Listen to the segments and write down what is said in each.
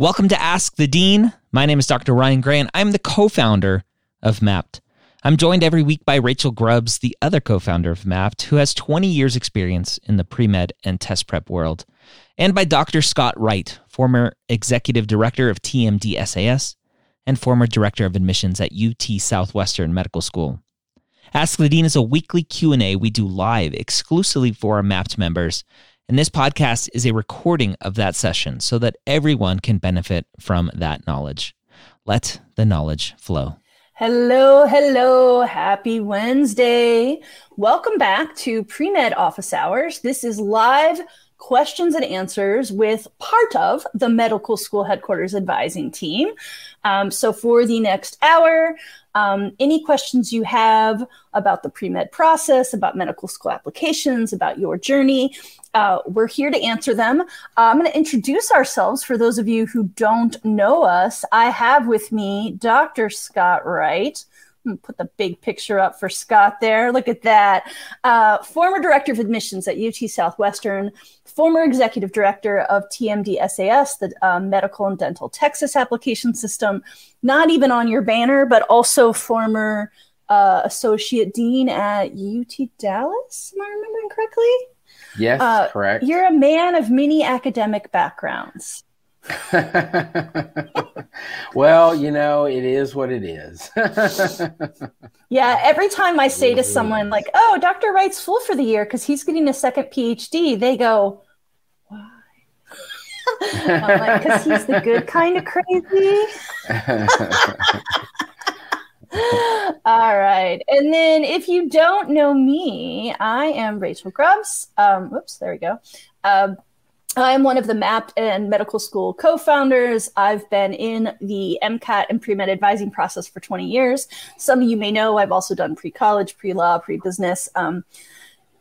Welcome to Ask the Dean. My name is Dr. Ryan Gray, and I'm the co-founder of MAPT. I'm joined every week by Rachel Grubbs, the other co-founder of MAPT, who has 20 years experience in the pre-med and test prep world, and by Dr. Scott Wright, former executive director of TMDSAS and former director of admissions at UT Southwestern Medical School. Ask the Dean is a weekly Q&A we do live exclusively for our MAPT members, and this podcast is a recording of that session so that everyone can benefit from that knowledge. Let the knowledge flow. Hello, hello. Happy Wednesday. Welcome back to Pre-Med Office Hours. This is live questions and answers with part of the medical school headquarters advising team. So for the next hour, any questions you have about the pre-med process, about medical school applications, about your journey, we're here to answer them. I'm going to introduce ourselves for those of you who don't know us. I have with me Dr. Scott Wright. I'm going to put the big picture up for Scott there. Look at that. Former director of admissions at UT Southwestern, former executive director of TMDSAS, the medical and dental Texas application system, not even on your banner, but also former associate dean at UT Dallas. Am I remembering correctly? Yes, correct. You're a man of many academic backgrounds. Well, you know, it is what it is. Yeah, every time I say to someone like, oh, Dr. Wright's full for the year because he's getting a second PhD, they go, why? I'm like, because he's the good kind of crazy. All right. And then if you don't know me, I am Rachel Grubbs. There we go. I'm one of the MAPT and medical school co-founders. I've been in the MCAT and pre-med advising process for 20 years. Some of you may know I've also done pre-college, pre-law, pre-business.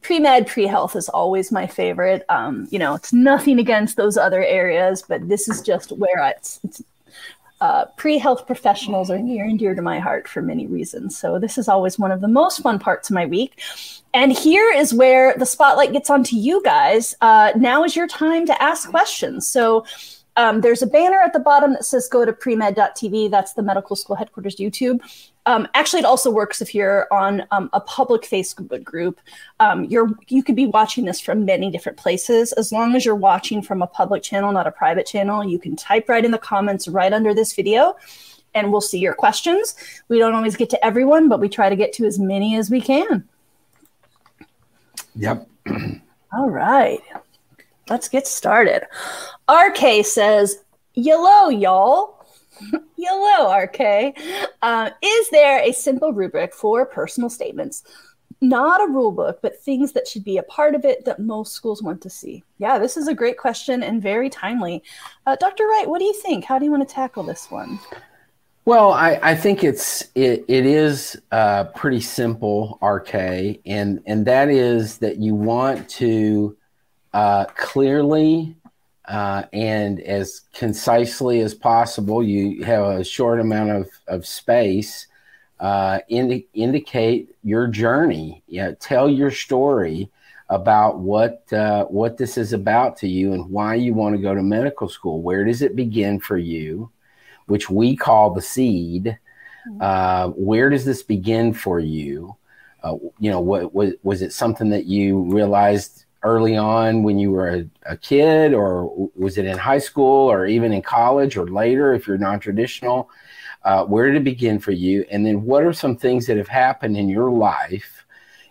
Pre-med, pre-health is always my favorite. It's nothing against those other areas, but this is just where pre-health professionals are near and dear to my heart for many reasons. So this is always one of the most fun parts of my week. And here is where the spotlight gets onto you guys. Now is your time to ask questions. So there's a banner at the bottom that says go to premed.tv. That's the medical school headquarters YouTube. Actually, it also works if you're on a public Facebook group. You could be watching this from many different places. As long as you're watching from a public channel, not a private channel, you can type right in the comments right under this video, and we'll see your questions. We don't always get to everyone, but we try to get to as many as we can. Yep. All right. Let's get started. RK says, "Yellow, y'all." Yellow, RK. Is there a simple rubric for personal statements? Not a rule book, but things that should be a part of it that most schools want to see. Yeah, this is a great question and very timely. Dr. Wright, what do you think? How do you want to tackle this one? Well, I think it is pretty simple, RK, and that is that you want to clearly and as concisely as possible, you have a short amount of space, indicate your journey. Tell your story about what this is about to you and why you want to go to medical school. Where does it begin for you, which we call the seed? Where does this begin for you? Was it something that you realized early on when you were a kid, or was it in high school or even in college or later if you're non-traditional? Where did it begin for you? And then what are some things that have happened in your life,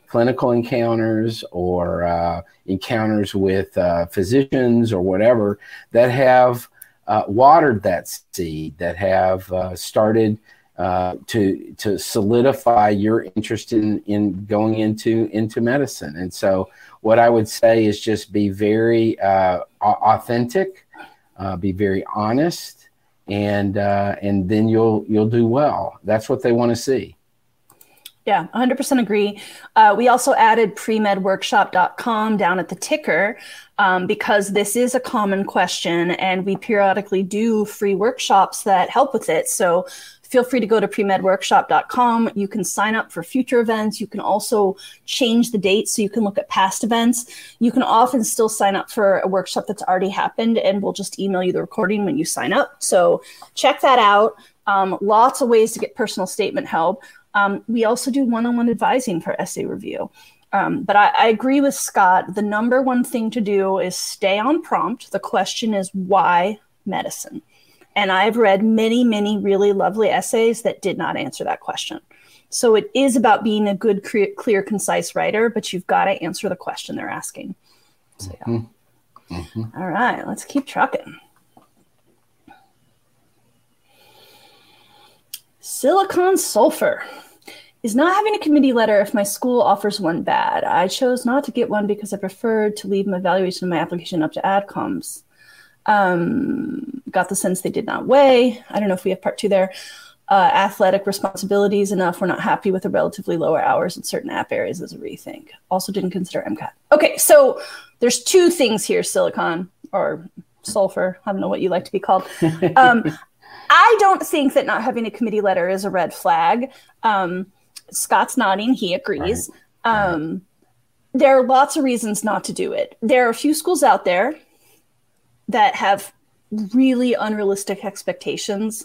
clinical encounters or encounters with physicians or whatever, that have watered that seed, that have started to solidify your interest in going into medicine? And so what I would say is just be very authentic, be very honest, and then you'll do well. That's what they want to see. Yeah, 100% agree. We also added premedworkshop.com down at the ticker because this is a common question, and we periodically do free workshops that help with it. So Feel free to go to premedworkshop.com. You can sign up for future events. You can also change the date so you can look at past events. You can often still sign up for a workshop that's already happened, and we'll just email you the recording when you sign up. So check that out. Lots of ways to get personal statement help. We also do one-on-one advising for essay review. But I agree with Scott. The number one thing to do is stay on prompt. The question is, why medicine? And I've read many, many really lovely essays that did not answer that question. So it is about being a good, clear, concise writer, but you've got to answer the question they're asking. So, yeah. All right, let's keep trucking. Silicon sulfur. Is not having a committee letter if my school offers one bad? I chose not to get one because I preferred to leave my evaluation of my application up to ADCOMS. Got the sense they did not weigh. I don't know if we have part two there. Athletic responsibilities enough. We're not happy with the relatively lower hours in certain app areas as a rethink. Also didn't consider MCAT. Okay, so there's two things here, silicon or sulfur. I don't know what you like to be called. I don't think that not having a committee letter is a red flag. Scott's nodding. He agrees. Right. There are lots of reasons not to do it. There are a few schools out there that have really unrealistic expectations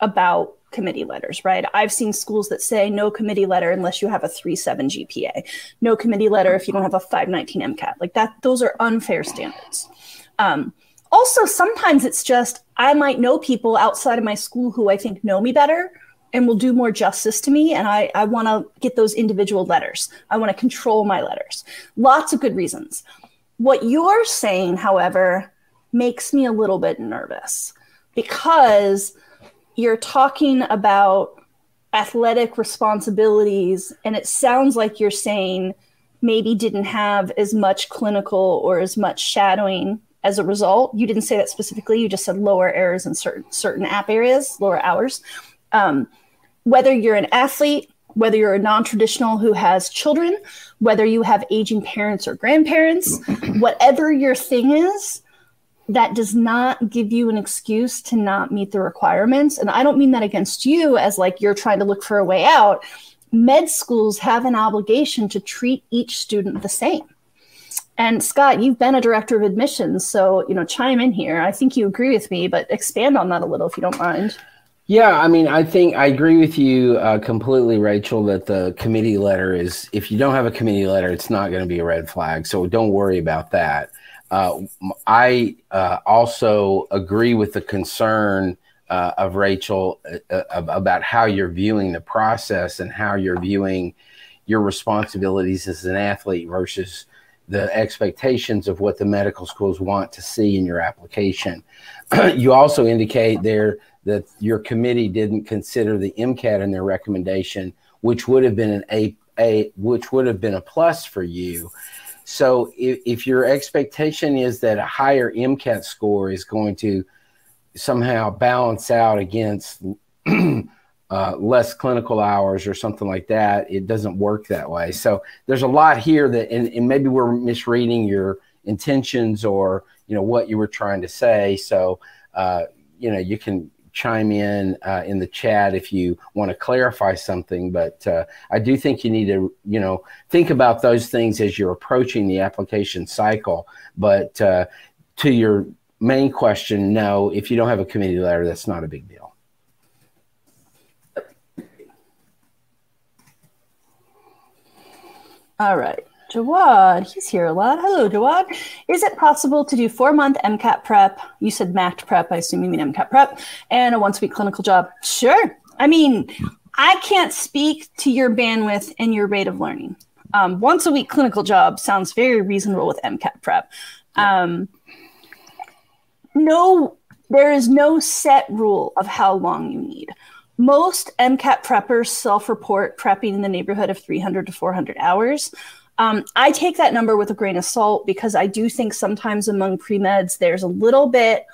about committee letters, right? I've seen schools that say no committee letter unless you have a 3.7 GPA. No committee letter if you don't have a 5.19 MCAT. Like that, those are unfair standards. Also, sometimes it's just I might know people outside of my school who I think know me better and will do more justice to me. And I want to get those individual letters. I want to control my letters. Lots of good reasons. What you're saying, however, makes me a little bit nervous because you're talking about athletic responsibilities. And it sounds like you're saying maybe didn't have as much clinical or as much shadowing as a result. You didn't say that specifically. You just said lower errors in certain app areas, lower hours. Whether you're an athlete, whether you're a non-traditional who has children, whether you have aging parents or grandparents, whatever your thing is, that does not give you an excuse to not meet the requirements. And I don't mean that against you as like you're trying to look for a way out. Med schools have an obligation to treat each student the same. And Scott, you've been a director of admissions, so chime in here. I think you agree with me, but expand on that a little if you don't mind. Yeah, I mean, I think I agree with you completely, Rachel, that the committee letter is, if you don't have a committee letter, it's not going to be a red flag. So don't worry about that. I also agree with the concern of Rachel about how you're viewing the process and how you're viewing your responsibilities as an athlete versus the expectations of what the medical schools want to see in your application. You also indicate there that your committee didn't consider the MCAT in their recommendation, which would have been which would have been a plus for you. So if your expectation is that a higher MCAT score is going to somehow balance out against less clinical hours or something like that, it doesn't work that way. So there's a lot here that, and maybe we're misreading your intentions or, what you were trying to say. So, you can chime in the chat if you want to clarify something. But I do think you need to, think about those things as you're approaching the application cycle. But to your main question, no, if you don't have a committee letter, that's not a big deal. All right. Jawad, he's here a lot. Hello, Jawad. Is it possible to do 4-month MCAT prep? You said mapped prep. I assume you mean MCAT prep and a once-a-week clinical job. Sure. I mean, I can't speak to your bandwidth and your rate of learning. Once-a-week clinical job sounds very reasonable with MCAT prep. There is no set rule of how long you need. Most MCAT preppers self-report prepping in the neighborhood of 300 to 400 hours. I take that number with a grain of salt because I do think sometimes among pre-meds, there's a little bit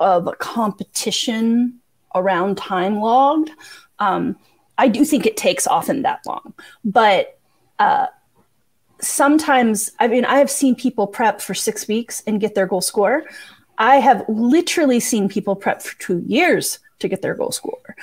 of a competition around time logged. I do think it takes often that long, but sometimes, I have seen people prep for 6 weeks and get their goal score. I have literally seen people prep for 2 years to get their goal score.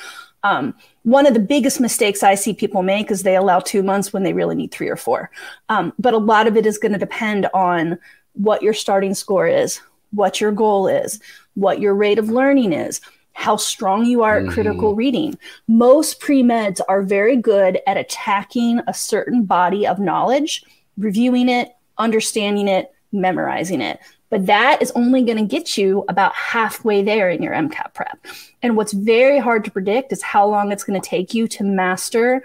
One of the biggest mistakes I see people make is they allow 2 months when they really need 3 or 4. But a lot of it is going to depend on what your starting score is, what your goal is, what your rate of learning is, how strong you are at critical reading. Most pre-meds are very good at attacking a certain body of knowledge, reviewing it, understanding it, memorizing it. But that is only going to get you about halfway there in your MCAT prep. And what's very hard to predict is how long it's going to take you to master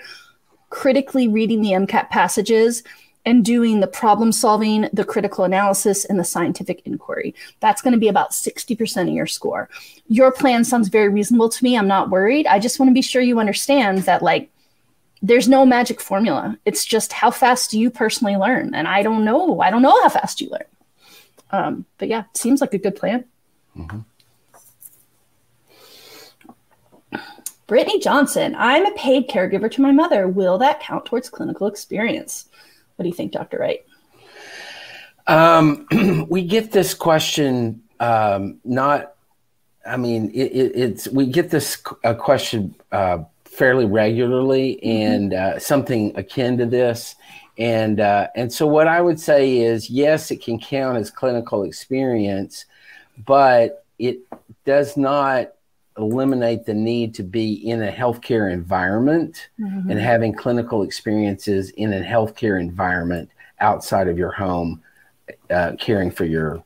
critically reading the MCAT passages and doing the problem solving, the critical analysis, and the scientific inquiry. That's going to be about 60% of your score. Your plan sounds very reasonable to me. I'm not worried. I just want to be sure you understand that, like, there's no magic formula. It's just how fast do you personally learn? And I don't know. I don't know how fast you learn. But yeah, seems like a good plan. Brittany Johnson, I'm a paid caregiver to my mother. Will that count towards clinical experience? What do you think, Dr. Wright? We get this question, we get this question fairly regularly, and something akin to this. And so what I would say is, yes, it can count as clinical experience, but it does not eliminate the need to be in a healthcare environment and having clinical experiences in a healthcare environment outside of your home, caring for your,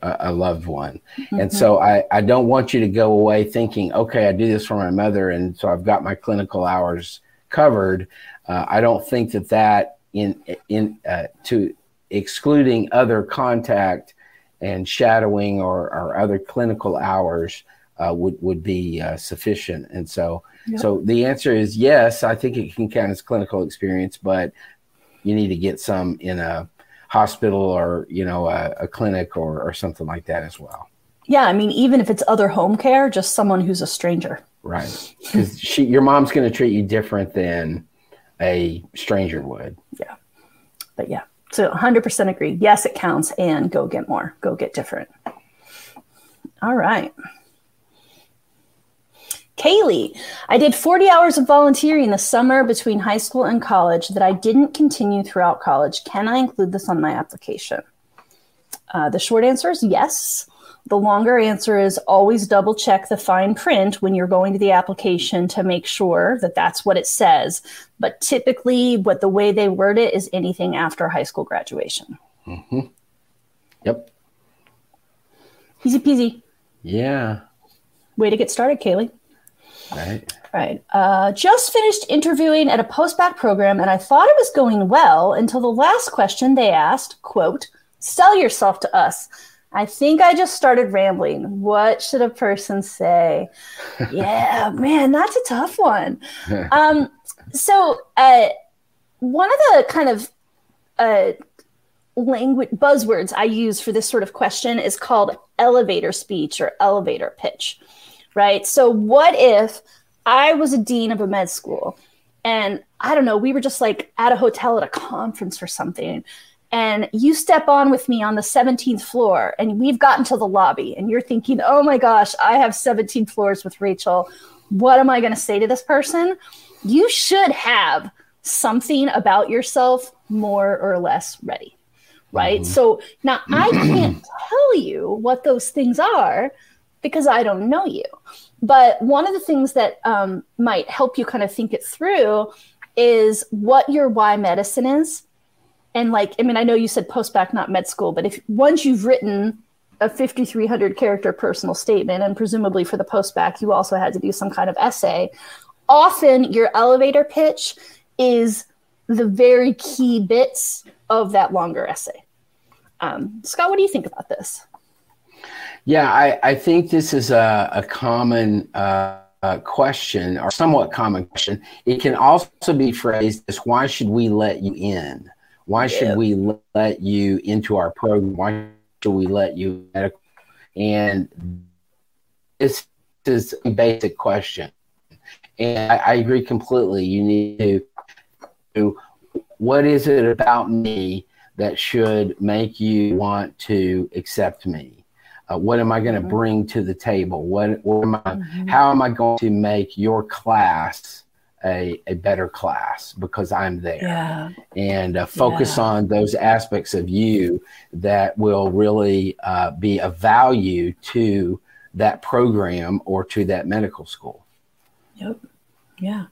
a loved one. And so I don't want you to go away thinking, okay, I do this for my mother, and so I've got my clinical hours covered. I don't think that to excluding other contact and shadowing or other clinical hours would be sufficient. And so, so the answer is yes, I think it can count as clinical experience, but you need to get some in a hospital or, a clinic or something like that as well. Yeah. I mean, even if it's other home care, just someone who's a stranger. Right. Because your mom's going to treat you different than a stranger would. Yeah. But yeah, so 100% agree. Yes, it counts, and go get more, go get different. All right. Kaylee, I did 40 hours of volunteering this summer between high school and college that I didn't continue throughout college. Can I include this on my application? The short answer is yes. The longer answer is always double check the fine print when you're going to the application to make sure that that's what it says. But typically what the way they word it is anything after high school graduation. Yep. Easy peasy. Yeah. Way to get started, Kaylee. Right. Just finished interviewing at a post-bac program, and I thought it was going well until the last question they asked, quote, "Sell yourself to us." I think I just started rambling. What should a person say? Yeah, man, that's a tough one. So one of the kind of language buzzwords I use for this sort of question is called elevator speech or elevator pitch, right? So what if I was a dean of a med school, and I don't know, we were just like at a hotel at a conference or something, and you step on with me on the 17th floor, and we've gotten to the lobby, and you're thinking, oh my gosh, I have 17 floors with Rachel. What am I going to say to this person? You should have something about yourself more or less ready, right? So now I can't tell you what those things are, because I don't know you. But one of the things that might help you kind of think it through is what your why medicine is. And I know you said post-bac, not med school, but if once you've written a 5,300 character personal statement, and presumably for the post-bac, you also had to do some kind of essay, often your elevator pitch is the very key bits of that longer essay. Scott, what do you think about this? Yeah, I think this is a common question, or somewhat common question. It can also be phrased as, why should we let you in? Why should we let you into our program? Why should we let you medical? And this is a basic question. And I agree completely. You need to do, what is it about me that should make you want to accept me? What am I going to bring to the table? How am I going to make your class a better class because I'm there? Yeah. And focus on those aspects of you that will really be of value to that program or to that medical school. Yep. Yeah.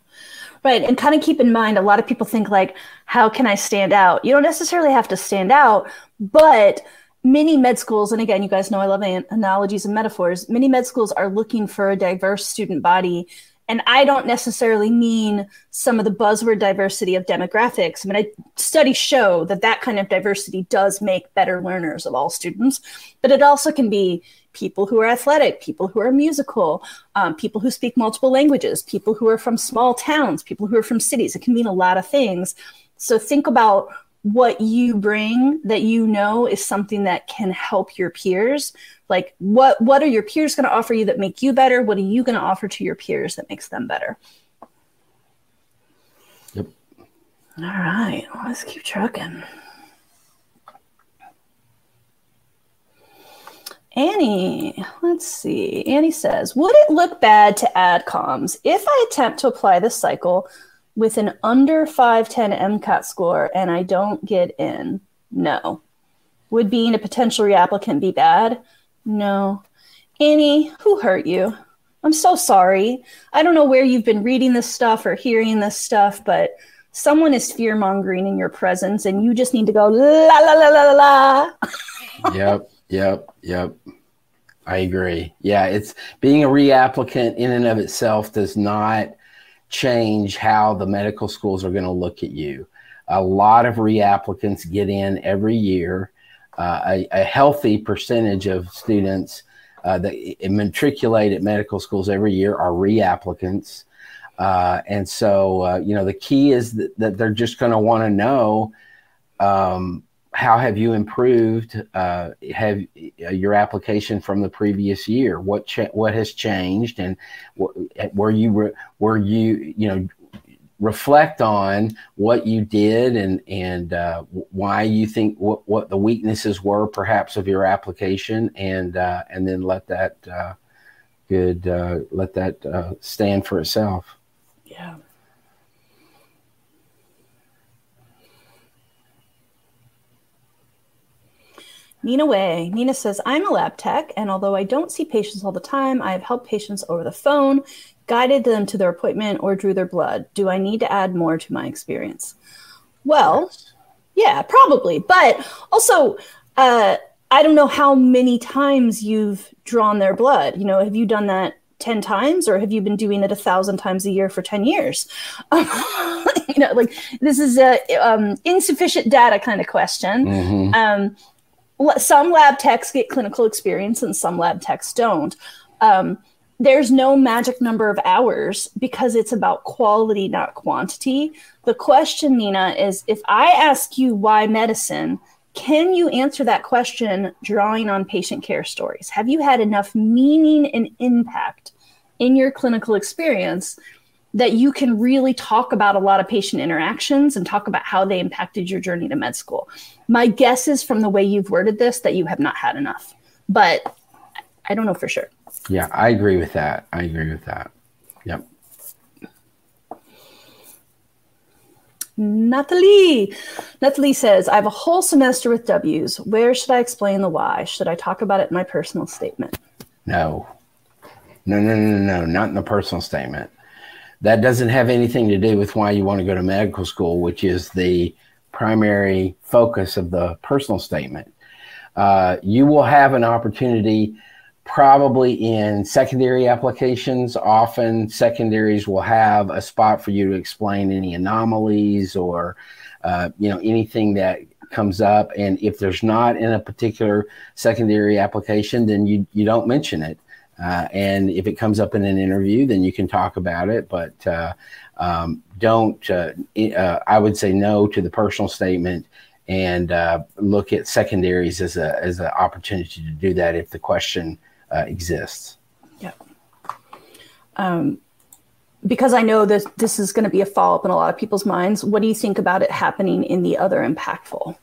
Right. And kind of keep in mind, a lot of people think like, how can I stand out? You don't necessarily have to stand out, but many med schools, and again, you guys know I love analogies and metaphors, many med schools are looking for a diverse student body. And I don't necessarily mean some of the buzzword diversity of demographics. I mean, studies show that that kind of diversity does make better learners of all students, but it also can be people who are athletic, people who are musical, people who speak multiple languages, people who are from small towns, people who are from cities. It can mean a lot of things. So think about what you bring that you know is something that can help your peers. Like what are your peers going to offer you that make you better? What are you going to offer to your peers that makes them better? Yep. All right, well, let's keep trucking. Annie, let's see. Annie says, would it look bad to add comms if I attempt to apply this cycle with an under 510 MCAT score and I don't get in? No. Would being a potential reapplicant be bad? No. Annie, who hurt you? I'm so sorry. I don't know where you've been reading this stuff or hearing this stuff, but someone is fear-mongering in your presence and you just need to go la, la, la, la, la. Yep. Yep. I agree. Yeah, it's being a reapplicant in and of itself does not change how the medical schools are going to look at you. A lot of reapplicants get in every year. A healthy percentage of students that matriculate at medical schools every year are reapplicants. And so, you know, the key is that they're just going to want to know, how have you improved your application from the previous year? What has changed, and were you reflect on what you did and why you think what the weaknesses were perhaps of your application, and then let that stand for itself. Yeah. Nina Way. Nina says, I'm a lab tech, and although I don't see patients all the time, I have helped patients over the phone, guided them to their appointment, or drew their blood. Do I need to add more to my experience? Well, yeah, probably. But also, I don't know how many times you've drawn their blood. You know, have you done that 10 times, or have you been doing it 1,000 times a year for 10 years? You know, like, this is a insufficient data kind of question. Mm-hmm. Some lab techs get clinical experience and some lab techs don't. There's no magic number of hours because it's about quality, not quantity. The question, Nina, is if I ask you why medicine, can you answer that question drawing on patient care stories? Have you had enough meaning and impact in your clinical experience that you can really talk about a lot of patient interactions and talk about how they impacted your journey to med school? My guess is from the way you've worded this that you have not had enough, but I don't know for sure. Yeah, I agree with that. Yep. Natalie. Natalie says, I have a whole semester with W's. Where should I explain the why? Should I talk about it in my personal statement? No, not in the personal statement. That doesn't have anything to do with why you want to go to medical school, which is the primary focus of the personal statement. You will have an opportunity probably in secondary applications. Often secondaries will have a spot for you to explain any anomalies or anything that comes up. And if there's not in a particular secondary application, then you don't mention it. And if it comes up in an interview, then you can talk about it, but I would say no to the personal statement and look at secondaries as an opportunity to do that if the question exists. Yeah. Because I know that this is going to be a follow-up in a lot of people's minds, what do you think about it happening in the other impactful?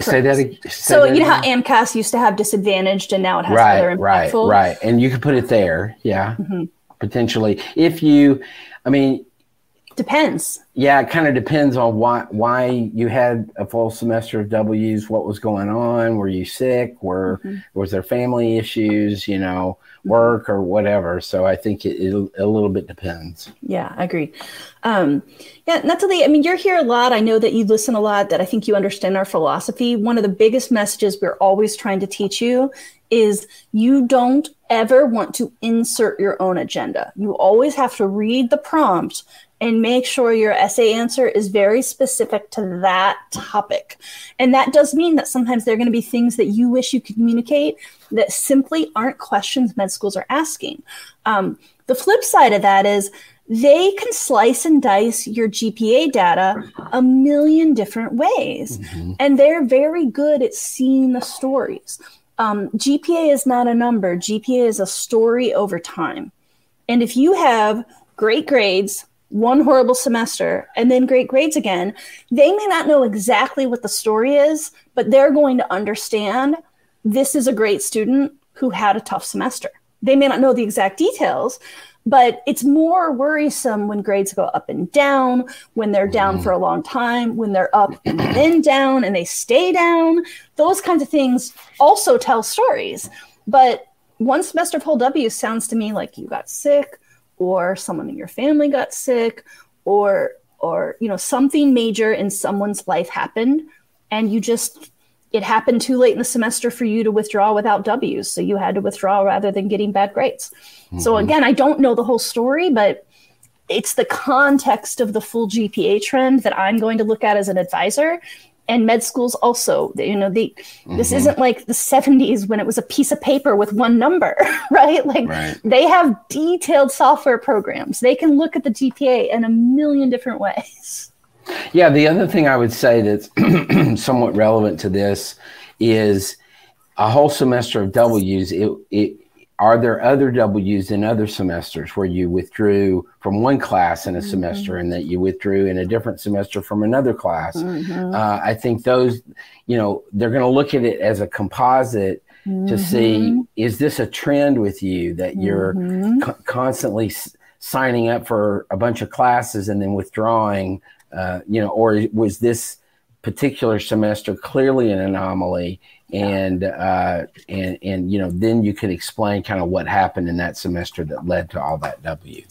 Say that again. So you know how AMCAS used to have disadvantaged and now it has other impactful. Right. And you could put it there. Yeah. Mm-hmm. Potentially. If you, I mean. Depends. Yeah. It kind of depends on why you had a full semester of W's, what was going on. Were you sick? Was there family issues, you know, work or whatever. So I think it a little bit depends. Yeah, I agree. Yeah, Natalie, I mean, you're here a lot. I know that you listen a lot, that I think you understand our philosophy. One of the biggest messages we're always trying to teach you is you don't ever want to insert your own agenda. You always have to read the prompt and make sure your essay answer is very specific to that topic. And that does mean that sometimes there are going to be things that you wish you could communicate that simply aren't questions med schools are asking. The flip side of that is they can slice and dice your GPA data a million different ways. Mm-hmm. And they're very good at seeing the stories. GPA is not a number. GPA is a story over time. And if you have great grades, one horrible semester, and then great grades again, they may not know exactly what the story is, but they're going to understand this is a great student who had a tough semester. They may not know the exact details, but it's more worrisome when grades go up and down, when they're down for a long time, when they're up and then down and they stay down. Those kinds of things also tell stories. But one semester of whole W sounds to me like you got sick, or someone in your family got sick, or you know, something major in someone's life happened, and it happened too late in the semester for you to withdraw without W's. So you had to withdraw rather than getting bad grades. Mm-hmm. So again, I don't know the whole story, but it's the context of the full GPA trend that I'm going to look at as an advisor. And med schools also, you know, this isn't like the 70s when it was a piece of paper with one number, right? Like they have detailed software programs. They can look at the GPA in a million different ways. Yeah. The other thing I would say that's somewhat relevant to this is a whole semester of W's. Are there other W's in other semesters where you withdrew from one class in a semester and that you withdrew in a different semester from another class? Mm-hmm. I think those, you know, they're going to look at it as a composite to see, is this a trend with you that you're constantly signing up for a bunch of classes and then withdrawing, you know, or was this particular semester clearly an anomaly? And you know, then you could explain kind of what happened in that semester that led to all that W.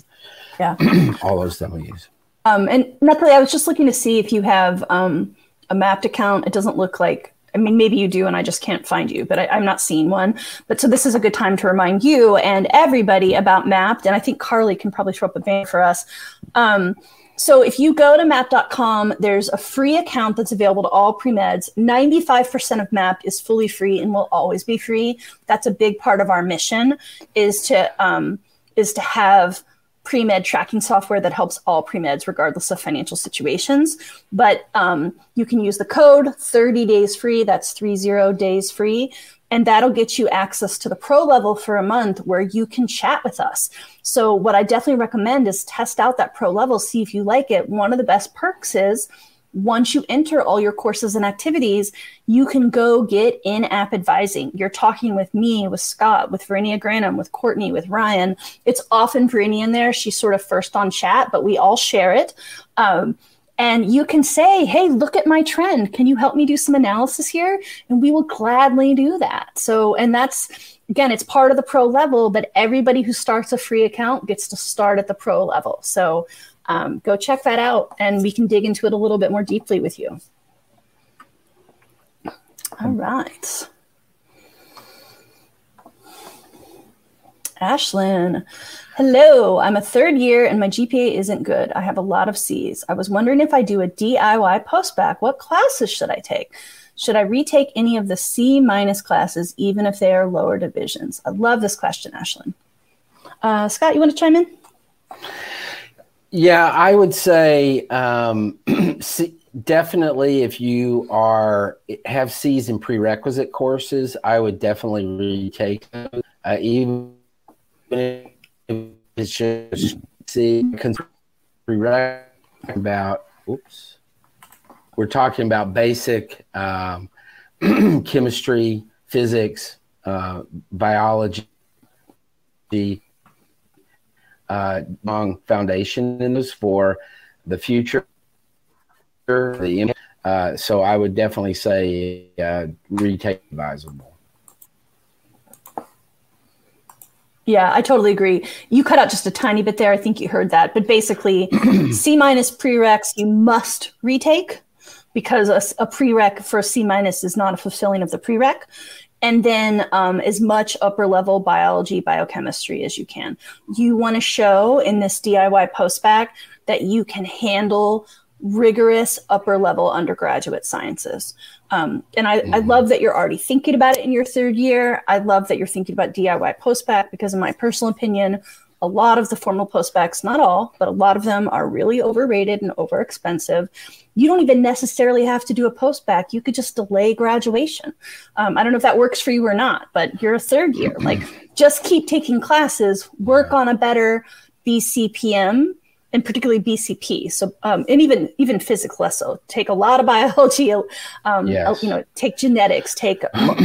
Yeah. All those W's. And Natalie, I was just looking to see if you have a mapped account. It doesn't look like, I mean, maybe you do and I just can't find you, but I'm not seeing one. But so this is a good time to remind you and everybody about Mapped. And I think Carly can probably throw up a banner for us. So if you go to mapped.com, there's a free account that's available to all pre-meds. 95% of Mapped is fully free and will always be free. That's a big part of our mission, is to have pre-med tracking software that helps all pre-meds regardless of financial situations. But you can use the code 30 days free. That's 30 days free. And that'll get you access to the pro level for a month where you can chat with us. So what I definitely recommend is test out that pro level, see if you like it. One of the best perks is once you enter all your courses and activities, you can go get in-app advising. You're talking with me, with Scott, with Verenia Granum, with Courtney, with Ryan. It's often Verenia in there. She's sort of first on chat, but we all share it. And you can say, hey, look at my trend. Can you help me do some analysis here? And we will gladly do that. So, and that's, again, it's part of the pro level, but everybody who starts a free account gets to start at the pro level. So go check that out and we can dig into it a little bit more deeply with you. All right. Ashlyn, hello. I'm a third year and my GPA isn't good. I have a lot of C's. I was wondering if I do a DIY post-bac, what classes should I take? Should I retake any of the C- classes, even if they are lower divisions? I love this question, Ashlyn. Scott, you want to chime in? Yeah, I would say definitely if you have C's in prerequisite courses, I would definitely retake them. Even if it's just C, we're talking about basic chemistry, physics, biology, strong foundation in this for the future. So I would definitely say retake advisable. Yeah, I totally agree. You cut out just a tiny bit there. I think you heard that. But basically, C- prereqs, you must retake because a prereq for a C- is not a fulfilling of the prereq. And then as much upper level biology, biochemistry as you can. You want to show in this DIY postback that you can handle rigorous upper level undergraduate sciences. And I love that you're already thinking about it in your third year. I love that you're thinking about DIY postback because in my personal opinion, a lot of the formal postbacks, not all, but a lot of them are really overrated and overexpensive. You don't even necessarily have to do a postback. You could just delay graduation. I don't know if that works for you or not, but you're a third year. Like, just keep taking classes, work on a better BCPM, and particularly BCP. So, and even physics less so. Take a lot of biology, yes. You know, take genetics, take micro,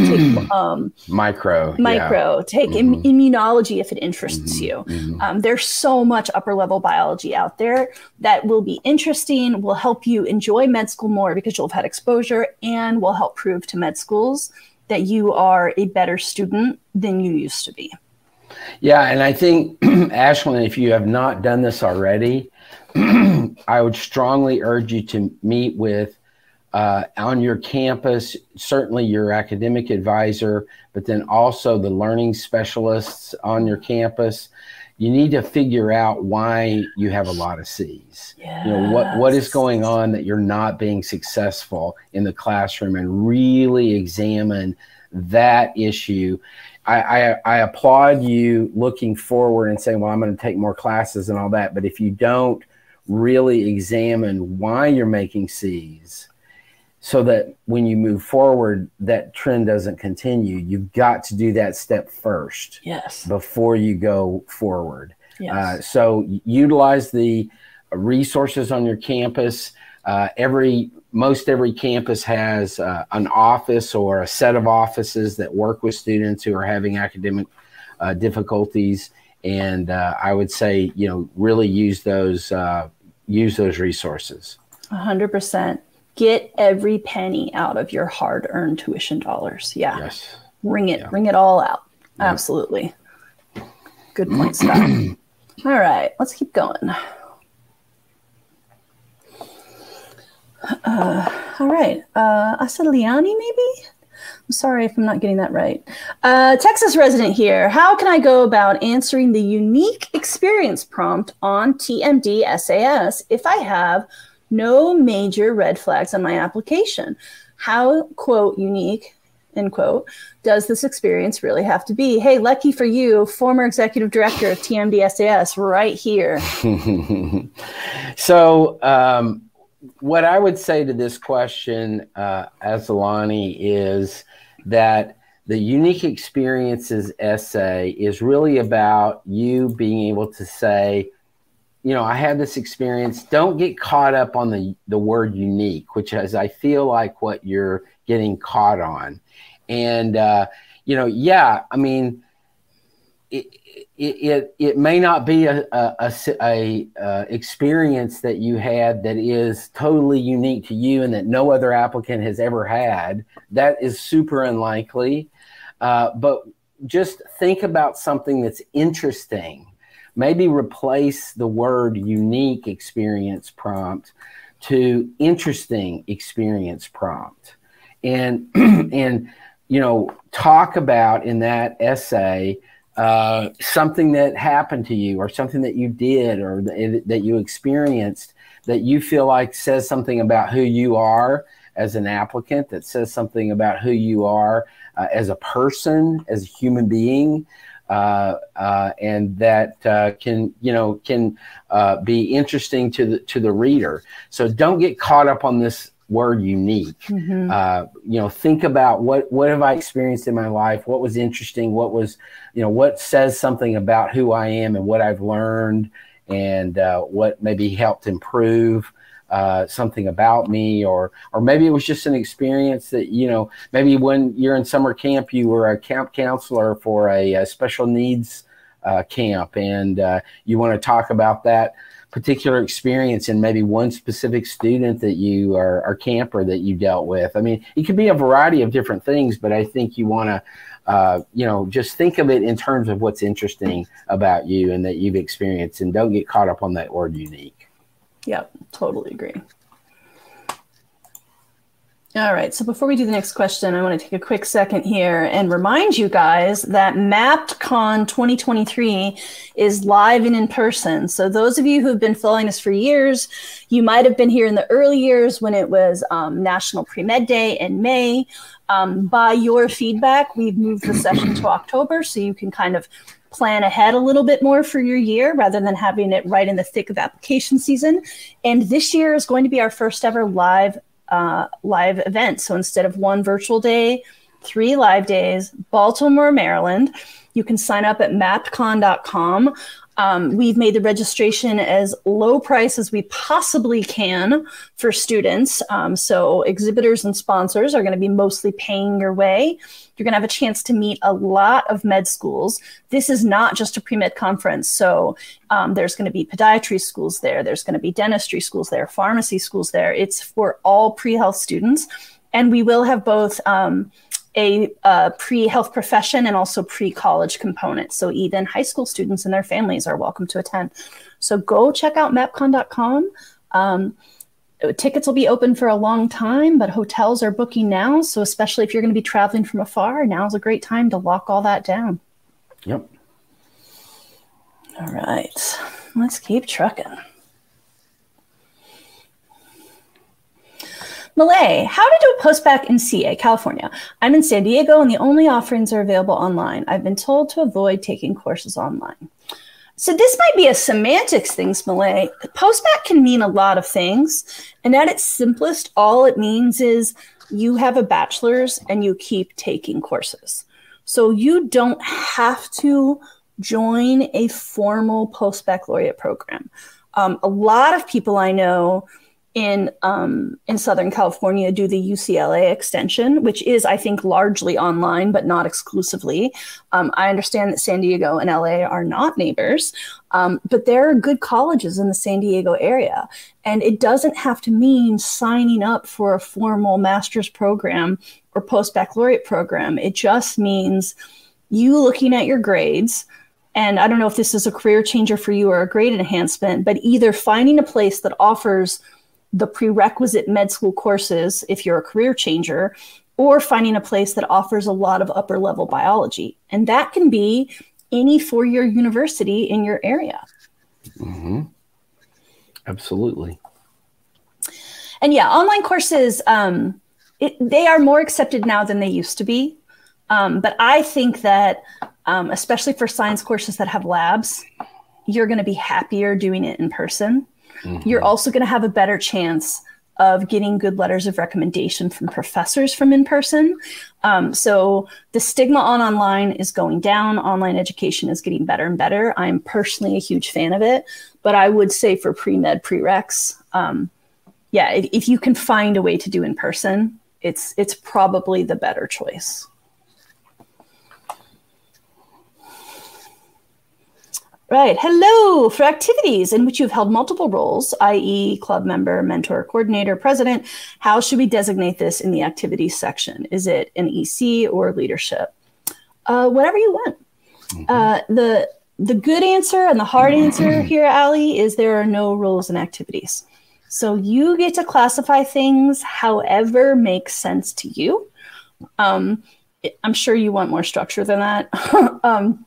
yeah. Take immunology if it interests you. There's so much upper level biology out there that will be interesting, will help you enjoy med school more because you'll have had exposure, and will help prove to med schools that you are a better student than you used to be. Yeah, and I think, Ashlyn, if you have not done this already, I would strongly urge you to meet with, on your campus, certainly your academic advisor, but then also the learning specialists on your campus. You need to figure out why you have a lot of C's. Yes. You know, what is going on that you're not being successful in the classroom, and really examine that issue. I applaud you looking forward and saying, well, I'm going to take more classes and all that. But if you don't really examine why you're making C's so that when you move forward, that trend doesn't continue, you've got to do that step first. Yes. Before you go forward. Yes. So utilize the resources on your campus. Most every campus has an office or a set of offices that work with students who are having academic difficulties, and I would say, you know, really use those resources. 100%. Get every penny out of your hard-earned tuition dollars. Yeah. Yes. Ring it all out. Yes. Absolutely. Good point, Scott. All right, let's keep going. All right. Asiliani, maybe? I'm sorry if I'm not getting that right. Texas resident here. How can I go about answering the unique experience prompt on TMDSAS if I have no major red flags on my application? How, quote, unique, end quote, does this experience really have to be? Hey, lucky for you, former executive director of TMDSAS right here. So, what I would say to this question, Asilani, is that the unique experiences essay is really about you being able to say, you know, I had this experience. Don't get caught up on the word unique, which is, I feel like, what you're getting caught on. And, you know, yeah, I mean, it may not be a experience that you had that is totally unique to you and that no other applicant has ever had. That is super unlikely. But just think about something that's interesting. Maybe replace the word unique experience prompt to interesting experience prompt. And you know, talk about in that essay something that happened to you, or something that you did, or that you experienced, that you feel like says something about who you are as an applicant, that says something about who you are as a person, as a human being, and that can be interesting to the reader. So don't get caught up on this word unique. You know, think about what have I experienced in my life? What was interesting? What was, you know, what says something about who I am and what I've learned, and what maybe helped improve something about me, or maybe it was just an experience that, you know, maybe when you're in summer camp, you were a camp counselor for a special needs camp, and you want to talk about that particular experience and maybe one specific student that you are, or camper that you dealt with. I mean, it could be a variety of different things, but I think you want to, you know, just think of it in terms of what's interesting about you and that you've experienced, and don't get caught up on that word unique. Yep, totally agree. All right, so before we do the next question, I want to take a quick second here and remind you guys that MAPCON 2023 is live and in person. So those of you who have been following us for years, you might have been here in the early years when it was National Pre-Med Day in May. By your feedback, we've moved the session to October, so you can kind of plan ahead a little bit more for your year rather than having it right in the thick of application season. And this year is going to be our first ever live event. So instead of one virtual day, 3 live days, Baltimore, Maryland. You can sign up at mapped.com. We've made the registration as low price as we possibly can for students. So exhibitors and sponsors are going to be mostly paying your way. You're going to have a chance to meet a lot of med schools. This is not just a pre-med conference. So there's going to be podiatry schools there. There's going to be dentistry schools there, pharmacy schools there. It's for all pre-health students. And we will have both a pre-health profession and also pre-college component. So even high school students and their families are welcome to attend. So go check out mapcon.com. Tickets will be open for a long time, but hotels are booking now. So especially if you're going to be traveling from afar, now's a great time to lock all that down. Yep. All right, let's keep trucking. Malay, how to do a postbac in CA, California. I'm in San Diego and the only offerings are available online. I've been told to avoid taking courses online. So this might be a semantics thing, Malay. Postbac can mean a lot of things. And at its simplest, all it means is you have a bachelor's and you keep taking courses. So you don't have to join a formal post-baccalaureate program. A lot of people I know in Southern California do the UCLA extension, which is, I think, largely online, but not exclusively. I understand that San Diego and LA are not neighbors, but there are good colleges in the San Diego area. And it doesn't have to mean signing up for a formal master's program or post-baccalaureate program. It just means you looking at your grades, and I don't know if this is a career changer for you or a grade enhancement, but either finding a place that offers the prerequisite med school courses if you're a career changer, or finding a place that offers a lot of upper level biology. And that can be any four-year university in your area. Mm-hmm. Absolutely. And yeah, online courses, they are more accepted now than they used to be. But I think that especially for science courses that have labs, you're going to be happier doing it in person. Mm-hmm. You're also going to have a better chance of getting good letters of recommendation from professors from in person. So the stigma on online is going down. Online education is getting better and better. I'm personally a huge fan of it, but I would say for pre-med prereqs, yeah, if you can find a way to do in person, it's probably the better choice. Right. Hello. For activities in which you've held multiple roles, i.e. club member, mentor, coordinator, president, how should we designate this in the activities section? Is it an EC or leadership? Whatever you want. Mm-hmm. The good answer and the hard answer here, Allie, is there are no roles in activities. So you get to classify things however makes sense to you. I'm sure you want more structure than that.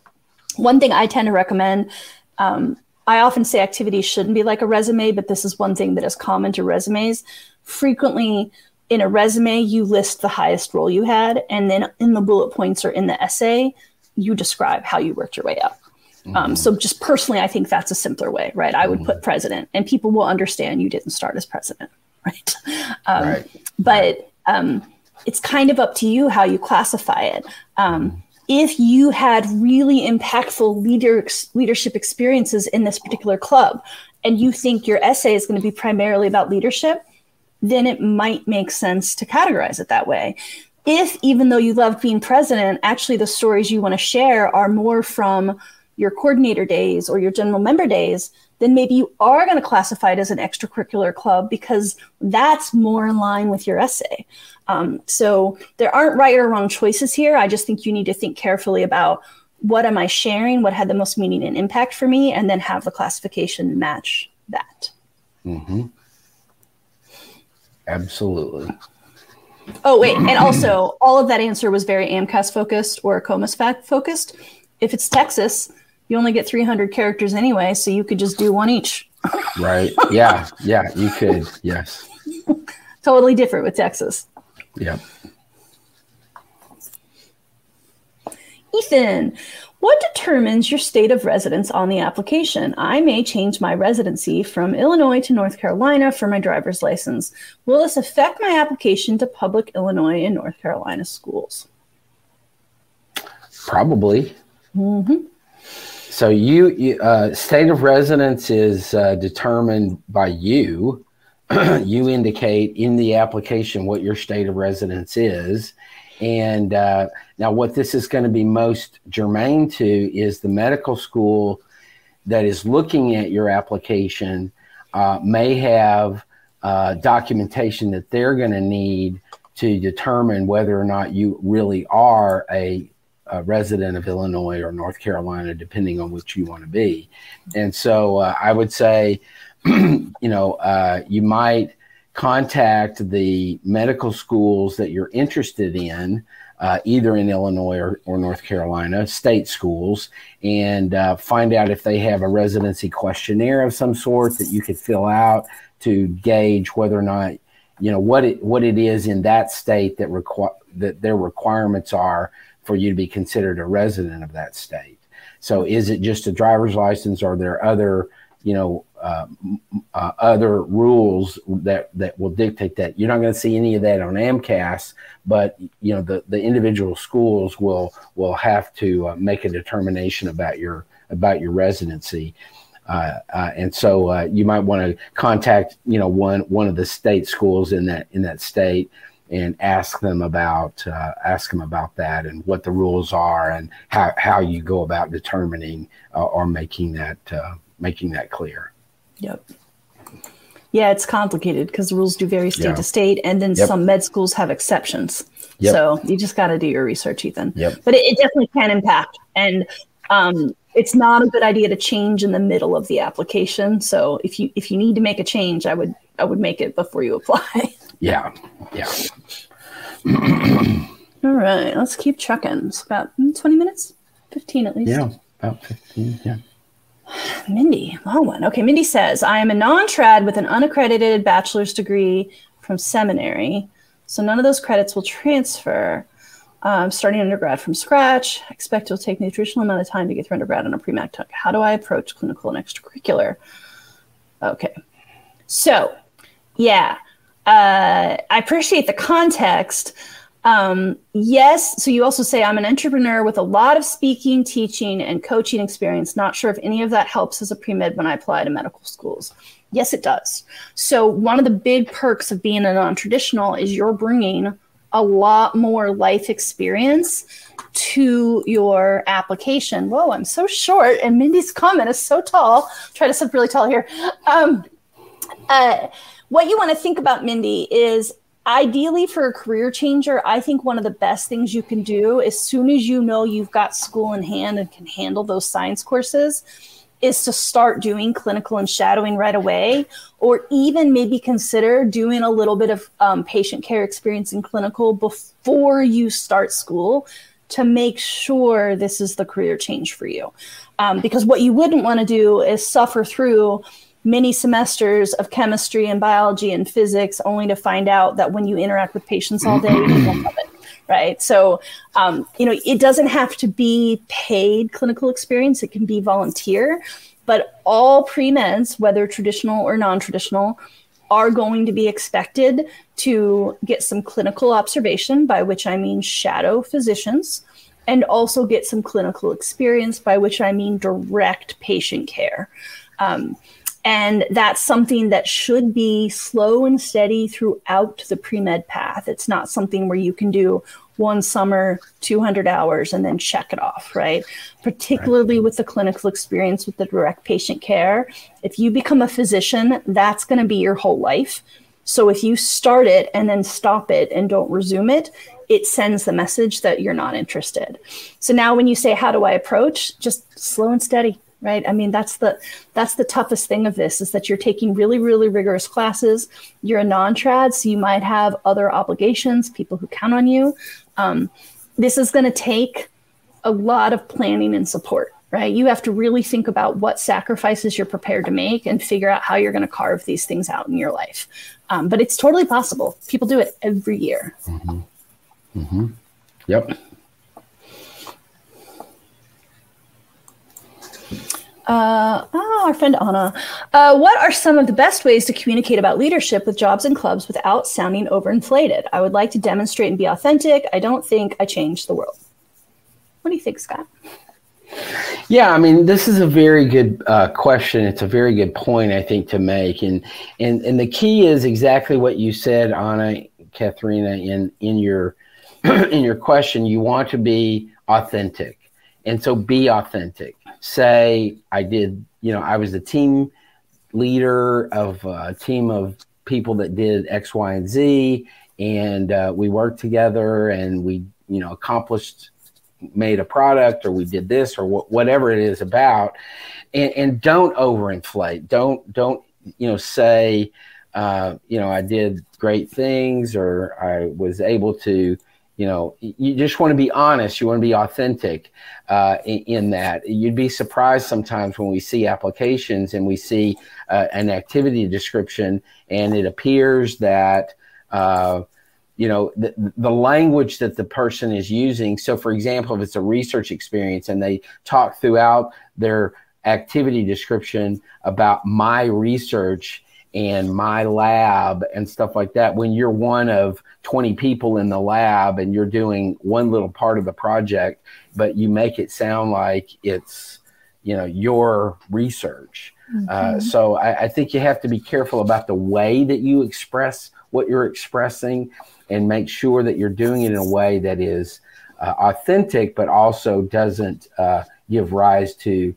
One thing I tend to recommend, I often say activities shouldn't be like a resume, but this is one thing that is common to resumes. Frequently in a resume, you list the highest role you had, and then in the bullet points or in the essay, you describe how you worked your way up. Mm-hmm. So just personally, I think that's a simpler way, right? I would put president, and people will understand you didn't start as president, right? But it's kind of up to you how you classify it. if you had really impactful leadership experiences in this particular club, and you think your essay is going to be primarily about leadership, then it might make sense to categorize it that way. If, even though you loved being president, actually the stories you want to share are more from your coordinator days or your general member days, then maybe you are going to classify it as an extracurricular club because that's more in line with your essay. So there aren't right or wrong choices here. I just think you need to think carefully about what am I sharing, what had the most meaning and impact for me, and then have the classification match that. Mm-hmm. Absolutely. Oh, wait. And also, all of that answer was very AMCAS focused or COMAS focused. If it's Texas, you only get 300 characters anyway, so you could just do one each. Right. Yeah. Yeah. You could. Yes. Totally different with Texas. Yeah. Ethan, what determines your state of residence on the application? I may change my residency from Illinois to North Carolina for my driver's license. Will this affect my application to public Illinois and North Carolina schools? Probably. Mm-hmm. So state of residence is determined by you. You indicate in the application what your state of residence is. And now what this is going to be most germane to is the medical school that is looking at your application may have documentation that they're going to need to determine whether or not you really are a resident of Illinois or North Carolina, depending on which you want to be. And so I would say, you might contact the medical schools that you're interested in, either in Illinois or North Carolina, state schools, and find out if they have a residency questionnaire of some sort that you could fill out to gauge whether or not, what it is in that state that their requirements are for you to be considered a resident of that state. So is it just a driver's license, or are there other, other rules that will dictate that? You're not going to see any of that on AMCAS, but the individual schools will have to make a determination about your residency. And so you might want to contact one of the state schools in that state and ask them about that and what the rules are and how you go about determining or making that clear. Yep. Yeah, it's complicated because the rules do vary state to state, and then some med schools have exceptions. Yep. So you just got to do your research, Ethan. Yep. But it definitely can impact, and it's not a good idea to change in the middle of the application. So if you need to make a change, I would make it before you apply. Yeah. Yeah. All right. Let's keep trucking. It's about 20 minutes, 15 at least. Yeah, about 15. Yeah. Mindy, long one. Okay, Mindy says, I am a non-trad with an unaccredited bachelor's degree from seminary, so none of those credits will transfer. Starting undergrad from scratch, I expect it will take an additional amount of time to get through undergrad on a pre-med. How do I approach clinical and extracurricular? Okay, so yeah, I appreciate the context. Yes. So you also say, I'm an entrepreneur with a lot of speaking, teaching, and coaching experience. Not sure if any of that helps as a pre-med when I apply to medical schools. Yes, it does. So one of the big perks of being a non-traditional is you're bringing a lot more life experience to your application. Whoa, I'm so short. And Mindy's comment is so tall. Try to sit really tall here. What you want to think about, Mindy, is ideally for a career changer, I think one of the best things you can do as soon as you've got school in hand and can handle those science courses is to start doing clinical and shadowing right away, or even maybe consider doing a little bit of patient care experience in clinical before you start school to make sure this is the career change for you. Because what you wouldn't want to do is suffer through many semesters of chemistry and biology and physics only to find out that when you interact with patients all day, you won't love it, right? So, it doesn't have to be paid clinical experience. It can be volunteer, but all pre-meds, whether traditional or non-traditional, are going to be expected to get some clinical observation, by which I mean shadow physicians, and also get some clinical experience, by which I mean direct patient care. And that's something that should be slow and steady throughout the pre-med path. It's not something where you can do one summer, 200 hours, and then check it off, right? Particularly with the clinical experience with the direct patient care. If you become a physician, that's going to be your whole life. So if you start it and then stop it and don't resume it, it sends the message that you're not interested. So now when you say, how do I approach? Just slow and steady. Right. I mean, that's the toughest thing of this, is that you're taking really, really rigorous classes. You're a non-trad, so you might have other obligations, people who count on you. This is going to take a lot of planning and support. Right. You have to really think about what sacrifices you're prepared to make and figure out how you're going to carve these things out in your life. But it's totally possible. People do it every year. Mm-hmm. Mm-hmm. Yep. Our friend Anna. What are some of the best ways to communicate about leadership with jobs and clubs without sounding overinflated? I would like to demonstrate and be authentic. I don't think I changed the world. What do you think, Scott? Yeah, I mean, this is a very good question. It's a very good point, I think, to make. And the key is exactly what you said, Anna, Katharina, in your question. You want to be authentic. And so be authentic. Say, I was the team leader of a team of people that did X, Y, and Z, and we worked together, and we, made a product, or we did this, or whatever it is about, and don't overinflate. Don't say, I did great things, or I was able to. You just want to be honest. You want to be authentic in that. You'd be surprised sometimes when we see applications and we see an activity description, and it appears that, the language that the person is using. So, for example, if it's a research experience and they talk throughout their activity description about my research and my lab and stuff like that, when you're one of 20 people in the lab and you're doing one little part of the project, but you make it sound like it's, your research. Mm-hmm. So I think you have to be careful about the way that you express what you're expressing, and make sure that you're doing it in a way that is authentic, but also doesn't give rise to,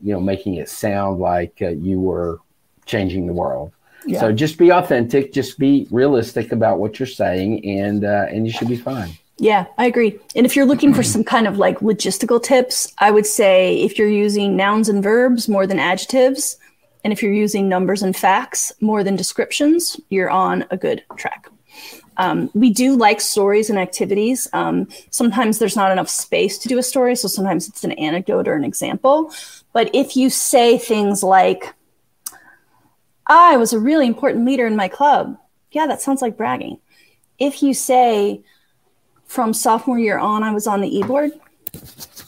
making it sound like you were changing the world. Yeah. So just be authentic, just be realistic about what you're saying, and you should be fine. Yeah, I agree. And if you're looking for some kind of like logistical tips, I would say if you're using nouns and verbs more than adjectives, and if you're using numbers and facts more than descriptions, you're on a good track. We do like stories and activities. Sometimes there's not enough space to do a story, so sometimes it's an anecdote or an example. But if you say things like, I was a really important leader in my club. Yeah, that sounds like bragging. If you say, from sophomore year on, I was on the e-board,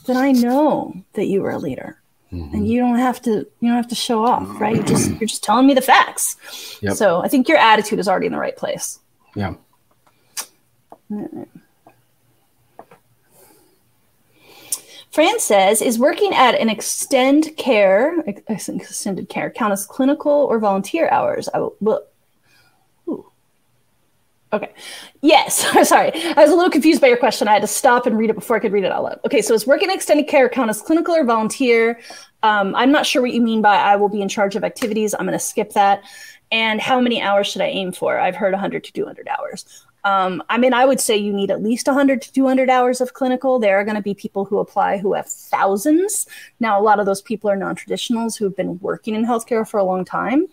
then I know that you were a leader. Mm-hmm. And you don't have to show off, right? You're just telling me the facts. Yep. So I think your attitude is already in the right place. Yeah. All right. Fran says, is working at an extended care count as clinical or volunteer hours? Okay. Yes. Sorry. I was a little confused by your question. I had to stop and read it before I could read it out loud. Okay. So is working at extended care count as clinical or volunteer? I'm not sure what you mean by I will be in charge of activities. I'm going to skip that. And how many hours should I aim for? I've heard 100 to 200 hours. I would say you need at least 100 to 200 hours of clinical. There are going to be people who apply who have thousands. Now, a lot of those people are non-traditionals who've been working in healthcare for a long time.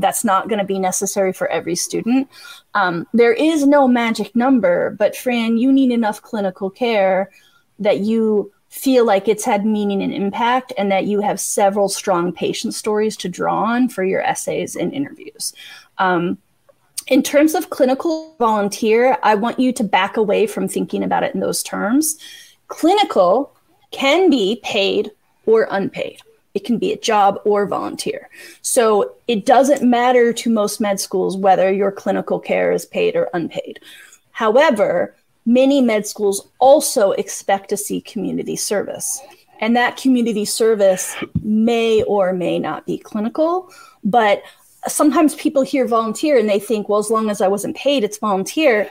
That's not going to be necessary for every student. There is no magic number, but Fran, you need enough clinical care that you feel like it's had meaning and impact, and that you have several strong patient stories to draw on for your essays and interviews. In terms of clinical volunteer, I want you to back away from thinking about it in those terms. Clinical can be paid or unpaid. It can be a job or volunteer. So it doesn't matter to most med schools whether your clinical care is paid or unpaid. However, many med schools also expect to see community service. And that community service may or may not be clinical, but sometimes people hear volunteer and they think, well, as long as I wasn't paid, it's volunteer.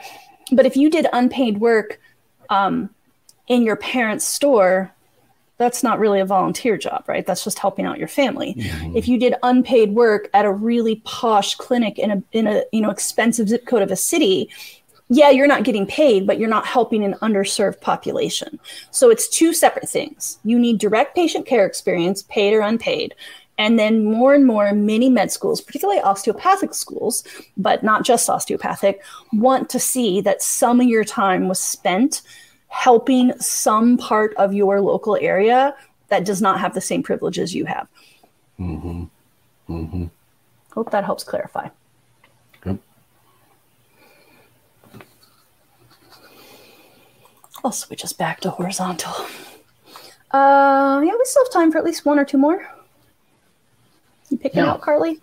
But if you did unpaid work in your parents' store, that's not really a volunteer job, right? That's just helping out your family. Mm-hmm. If you did unpaid work at a really posh clinic in a expensive zip code of a city, yeah, you're not getting paid, but you're not helping an underserved population. So it's two separate things. You need direct patient care experience, paid or unpaid. And then more and more, many med schools, particularly osteopathic schools, but not just osteopathic, want to see that some of your time was spent helping some part of your local area that does not have the same privileges you have. Mm-hmm. Mm-hmm. Hope that helps clarify. Yep. I'll switch us back to horizontal. Yeah, we still have time for at least one or two more. You picking out, Carly?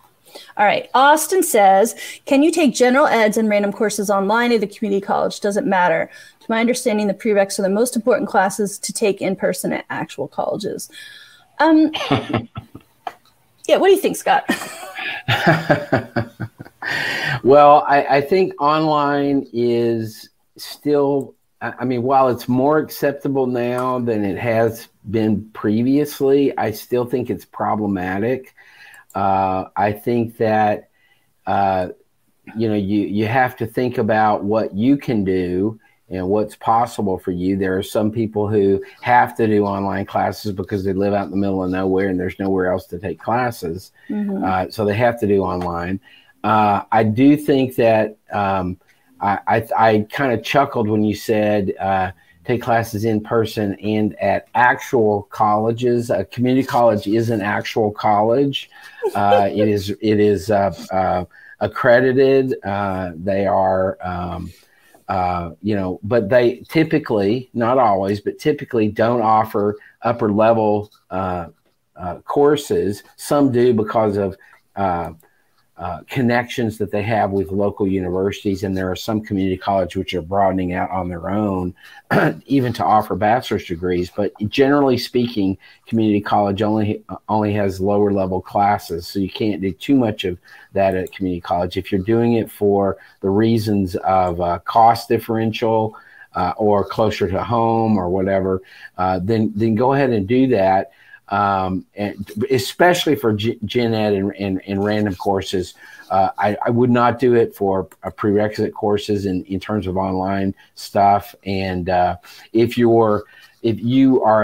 All right. Austin says, can you take general eds and random courses online at a community college? Doesn't matter. To my understanding, the prereqs are the most important classes to take in person at actual colleges. Yeah, what do you think, Scott? Well, I think online is still, I mean, while it's more acceptable now than it has been previously, I still think it's problematic. I think that, you have to think about what you can do and what's possible for you. There are some people who have to do online classes because they live out in the middle of nowhere and there's nowhere else to take classes. Mm-hmm. So they have to do online. I do think that I kind of chuckled when you said take classes in person and at actual colleges. A community college is an actual college. It is accredited. They are, but they typically, not always, but typically don't offer upper level courses. Some do because of connections that they have with local universities, and there are some community colleges which are broadening out on their own even to offer bachelor's degrees, but generally speaking, community college only has lower level classes, so you can't do too much of that at community college. If you're doing it for the reasons of cost differential or closer to home or whatever, then go ahead and do that. And especially for gen ed and random courses, I would not do it for prerequisite courses in terms of online stuff. And if you are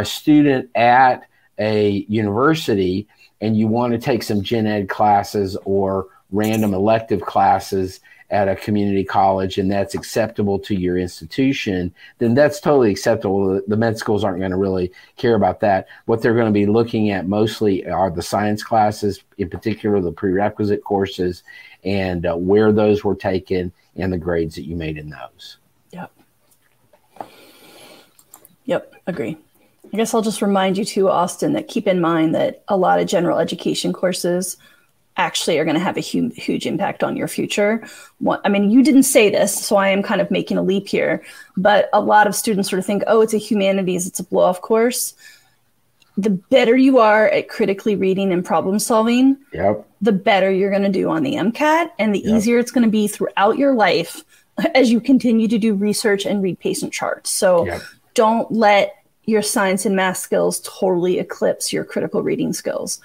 a student at a university and you want to take some gen ed classes or random elective classes at a community college, and that's acceptable to your institution, then that's totally acceptable. The med schools aren't going to really care about that. What they're going to be looking at mostly are the science classes, in particular the prerequisite courses, and where those were taken and the grades that you made in those. Yep, agree. I guess I'll just remind you too, Austin, that keep in mind that a lot of general education courses actually are going to have a huge impact on your future. I mean, you didn't say this, so I am kind of making a leap here, but a lot of students sort of think, oh, it's a humanities, it's a blow-off course. The better you are at critically reading and problem solving, the better you're going to do on the MCAT, and the easier it's going to be throughout your life as you continue to do research and read patient charts. So don't let your science and math skills totally eclipse your critical reading skills.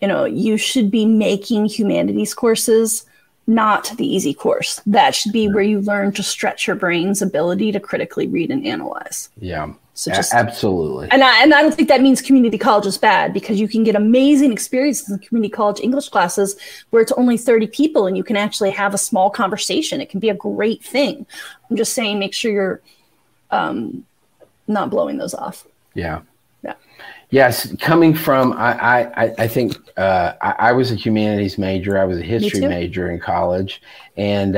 You should be making humanities courses not the easy course. That should be where you learn to stretch your brain's ability to critically read and analyze. Yeah, so just, absolutely. And I don't think that means community college is bad, because you can get amazing experiences in community college English classes where it's only 30 people and you can actually have a small conversation. It can be a great thing. I'm just saying, make sure you're not blowing those off. Yeah. Yes, coming from, I think I was a humanities major. I was a history major in college. And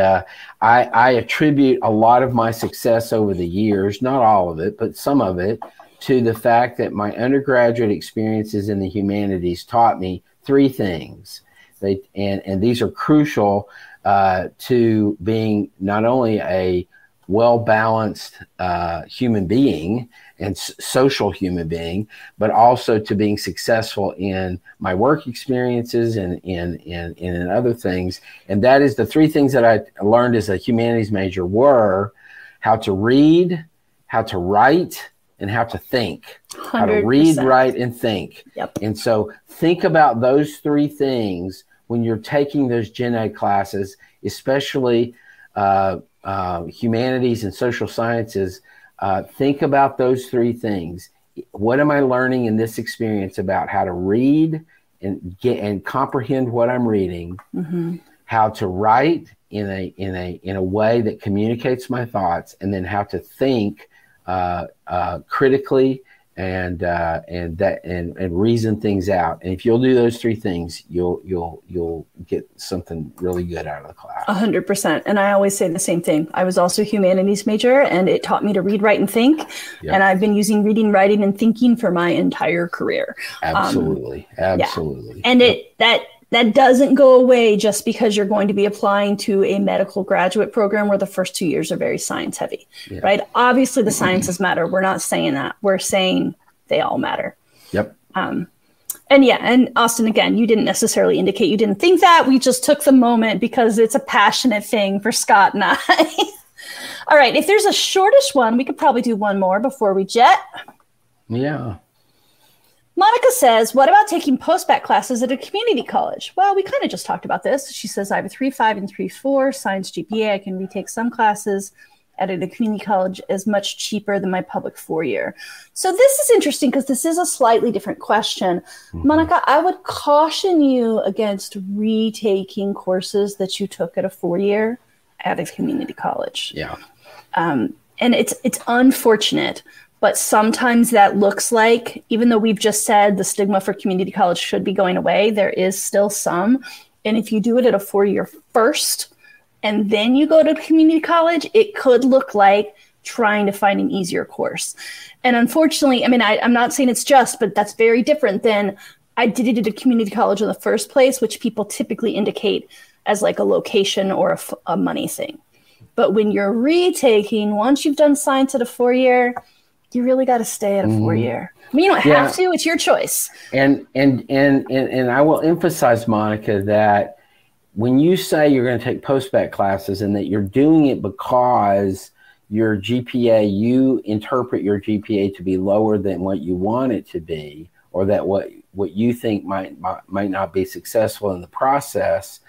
I attribute a lot of my success over the years, not all of it, but some of it, to the fact that my undergraduate experiences in the humanities taught me three things. And these are crucial to being not only a well-balanced human being and social human being, but also to being successful in my work experiences and in other things. And that is the three things that I learned as a humanities major were how to read, how to write, and how to think. 100%. How to read, write, and think. Yep. And so think about those three things when you're taking those gen ed classes, especially humanities and social sciences. Think about those three things. What am I learning in this experience about how to read and comprehend what I'm reading, mm-hmm. how to write in a way that communicates my thoughts, and then how to think critically and reason things out. And if you'll do those three things, you'll get something really good out of the class. 100%. And I always say the same thing. I was also a humanities major, and it taught me to read, write, and think. Yep. And I've been using reading, writing, and thinking for my entire career. Absolutely. Absolutely. Yeah. And that doesn't go away just because you're going to be applying to a medical graduate program where the first 2 years are very science heavy, yeah. right? Obviously the sciences matter. We're not saying that. We're saying they all matter. Yep. And yeah, and Austin, again, you didn't necessarily indicate you didn't think that. We just took the moment because it's a passionate thing for Scott and I. All right. If there's a shortish one, we could probably do one more before we jet. Yeah. Monica says, what about taking post-bac classes at a community college? Well, we kind of just talked about this. She says, I have a 3.5 and 3.4 science GPA. I can retake some classes at a community college is much cheaper than my public 4-year. So this is interesting because this is a slightly different question. Mm-hmm. Monica, I would caution you against retaking courses that you took at a 4-year at a community college. Yeah. And it's unfortunate. But sometimes that looks like, even though we've just said the stigma for community college should be going away, there is still some. And if you do it at a 4-year first, and then you go to community college, it could look like trying to find an easier course. And unfortunately, I mean, I'm not saying it's just, but that's very different than I did it at a community college in the first place, which people typically indicate as like a location or a money thing. But when you're retaking, once you've done science at a 4-year, you really got to stay at a 4-year. I mean, you don't have to. It's your choice. And I will emphasize, Monica, that when you say you're going to take post-bac classes and that you're doing it because your GPA, you interpret your GPA to be lower than what you want it to be, or that what you think might not be successful in the process,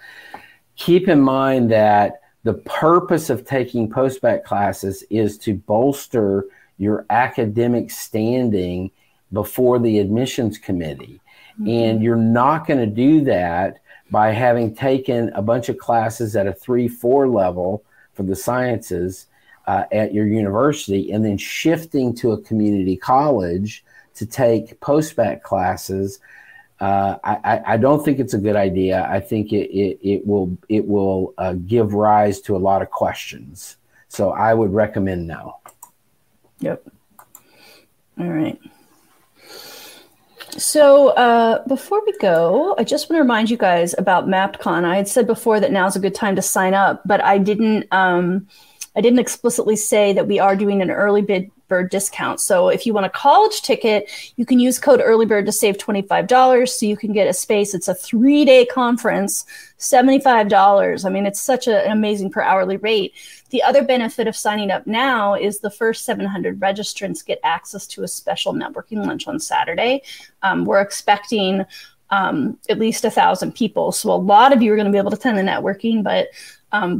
keep in mind that the purpose of taking post-bac classes is to bolster your academic standing before the admissions committee. Mm-hmm. And you're not going to do that by having taken a bunch of classes at a 3-4 level for the sciences at your university and then shifting to a community college to take post-bac classes. I don't think it's a good idea. I think it will give rise to a lot of questions. So I would recommend no. Yep. All right. So before we go, I just want to remind you guys about MAPCON. I had said before that now's a good time to sign up, but I didn't explicitly say that we are doing an early bird discount. So if you want a college ticket, you can use code EARLYBIRD to save $25. So you can get a space. It's a 3-day conference, $75. I mean, it's such an amazing per hourly rate. The other benefit of signing up now is the first 700 registrants get access to a special networking lunch on Saturday. We're expecting at least 1,000 people. So a lot of you are going to be able to attend the networking, but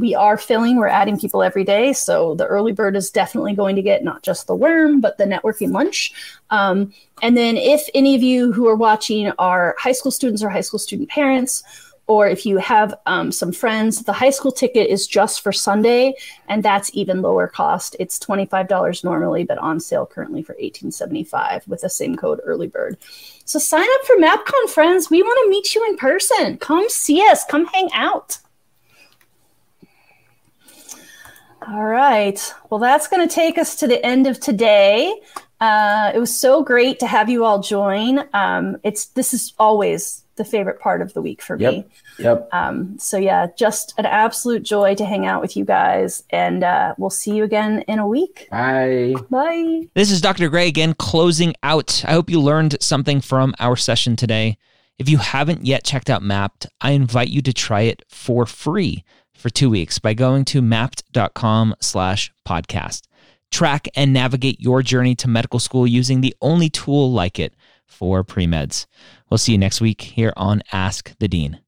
we are filling, we're adding people every day. So the early bird is definitely going to get not just the worm, but the networking lunch. And then if any of you who are watching are high school students or high school student parents, or if you have some friends, the high school ticket is just for Sunday, and that's even lower cost. It's $25 normally, but on sale currently for $18.75 with the same code EARLYBIRD. So sign up for MAPCON, friends. We want to meet you in person. Come see us. Come hang out. All right. Well, that's going to take us to the end of today. It was so great to have you all join. This is always the favorite part of the week for me. Yep. So yeah, just an absolute joy to hang out with you guys, and we'll see you again in a week. Bye. Bye. This is Dr. Gray again, closing out. I hope you learned something from our session today. If you haven't yet checked out Mapped, I invite you to try it for free for 2 weeks by going to mapped.com/podcast. Track and navigate your journey to medical school using the only tool like it for pre-meds. We'll see you next week here on Ask the Dean.